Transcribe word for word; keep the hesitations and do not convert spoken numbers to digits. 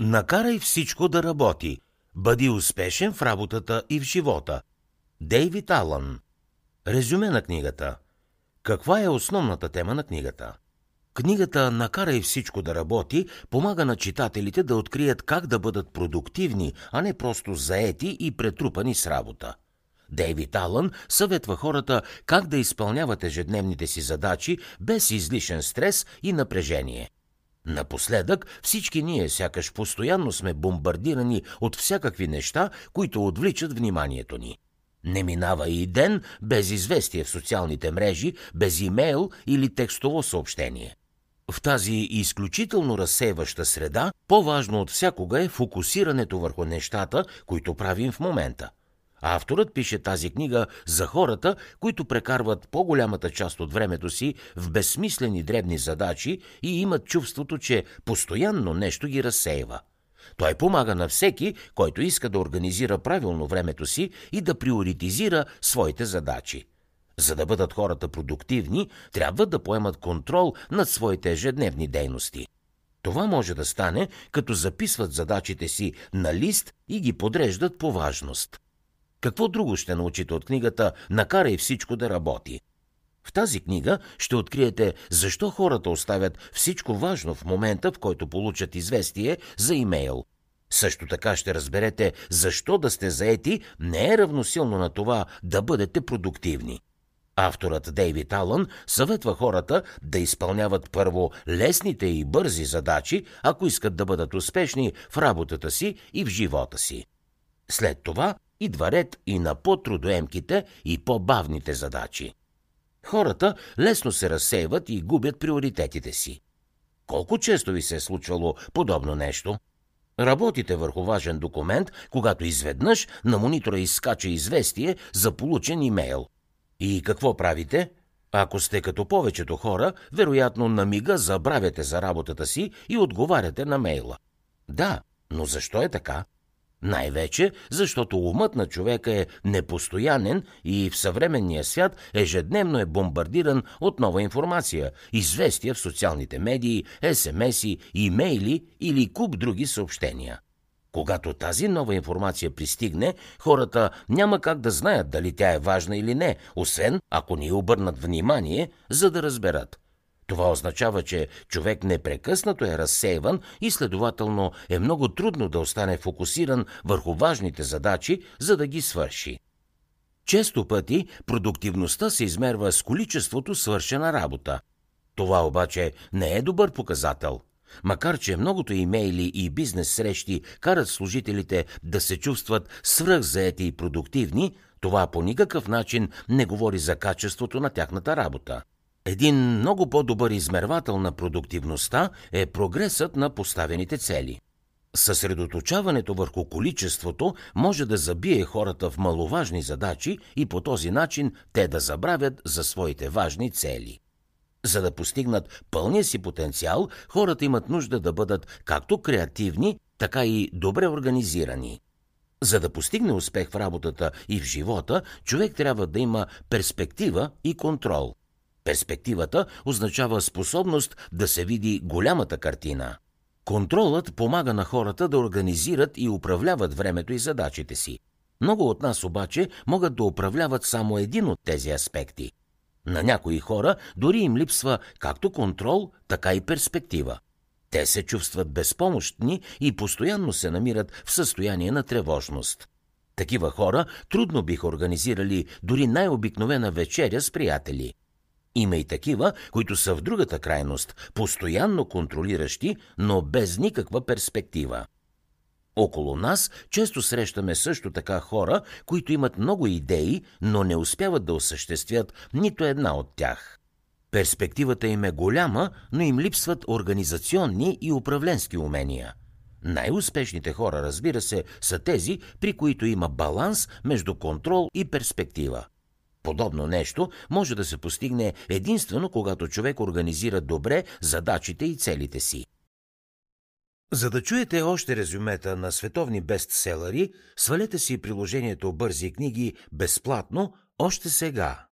Накарай всичко да работи. Бъди успешен в работата и в живота. Дейвид Алън. Резюме на книгата. Каква е основната тема на книгата? Книгата «Накарай всичко да работи» помага на читателите да открият как да бъдат продуктивни, а не просто заети и претрупани с работа. Дейвид Алън съветва хората как да изпълняват ежедневните си задачи без излишен стрес и напрежение. Напоследък всички ние сякаш постоянно сме бомбардирани от всякакви неща, които отвличат вниманието ни. Не минава и ден без известие в социалните мрежи, без имейл или текстово съобщение. В тази изключително разсейваща среда, по-важно от всякога е фокусирането върху нещата, които правим в момента. Авторът пише тази книга за хората, които прекарват по-голямата част от времето си в безсмислени дребни задачи и имат чувството, че постоянно нещо ги разсейва. Той помага на всеки, който иска да организира правилно времето си и да приоритизира своите задачи. За да бъдат хората продуктивни, трябва да поемат контрол над своите ежедневни дейности. Това може да стане, като записват задачите си на лист и ги подреждат по важност. Какво друго ще научите от книгата «Накарай всичко да работи»? В тази книга ще откриете защо хората оставят всичко важно в момента, в който получат известие за имейл. Също така ще разберете защо да сте заети не е равносилно на това да бъдете продуктивни. Авторът Дейвид Алън съветва хората да изпълняват първо лесните и бързи задачи, ако искат да бъдат успешни в работата си и в живота си. След това идва ред и на по-трудоемките и по-бавните задачи. Хората лесно се разсейват и губят приоритетите си. Колко често ви се е случвало подобно нещо? Работите върху важен документ, когато изведнъж на монитора изскача известие за получен имейл. И какво правите? Ако сте като повечето хора, вероятно на мига забравяте за работата си и отговаряте на мейла. Да, но защо е така? Най-вече, защото умът на човека е непостоянен и в съвременния свят ежедневно е бомбардиран от нова информация, известия в социалните медии, ес ем ес-и, имейли или куп други съобщения. Когато тази нова информация пристигне, хората няма как да знаят дали тя е важна или не, освен ако не обърнат внимание, за да разберат. Това означава, че човек непрекъснато е разсейван и следователно е много трудно да остане фокусиран върху важните задачи, за да ги свърши. Често пъти продуктивността се измерва с количеството свършена работа. Това обаче не е добър показател. Макар че многото имейли и бизнес срещи карат служителите да се чувстват свръхзаети и продуктивни, това по никакъв начин не говори за качеството на тяхната работа. Един много по-добър измервател на продуктивността е прогресът на поставените цели. Съсредоточаването върху количеството може да забие хората в маловажни задачи и по този начин те да забравят за своите важни цели. За да постигнат пълния си потенциал, хората имат нужда да бъдат както креативни, така и добре организирани. За да постигне успех в работата и в живота, човек трябва да има перспектива и контрол. Перспективата означава способност да се види голямата картина. Контролът помага на хората да организират и управляват времето и задачите си. Много от нас обаче могат да управляват само един от тези аспекти. На някои хора дори им липсва както контрол, така и перспектива. Те се чувстват безпомощни и постоянно се намират в състояние на тревожност. Такива хора трудно биха организирали дори най-обикновена вечеря с приятели. Има и такива, които са в другата крайност, постоянно контролиращи, но без никаква перспектива. Около нас често срещаме също така хора, които имат много идеи, но не успяват да осъществят нито една от тях. Перспективата им е голяма, но им липсват организационни и управленски умения. Най-успешните хора, разбира се, са тези, при които има баланс между контрол и перспектива. Подобно нещо може да се постигне единствено, когато човек организира добре задачите и целите си. За да чуете още резюмета на световни бестселери, свалете си приложението Бързи книги безплатно още сега.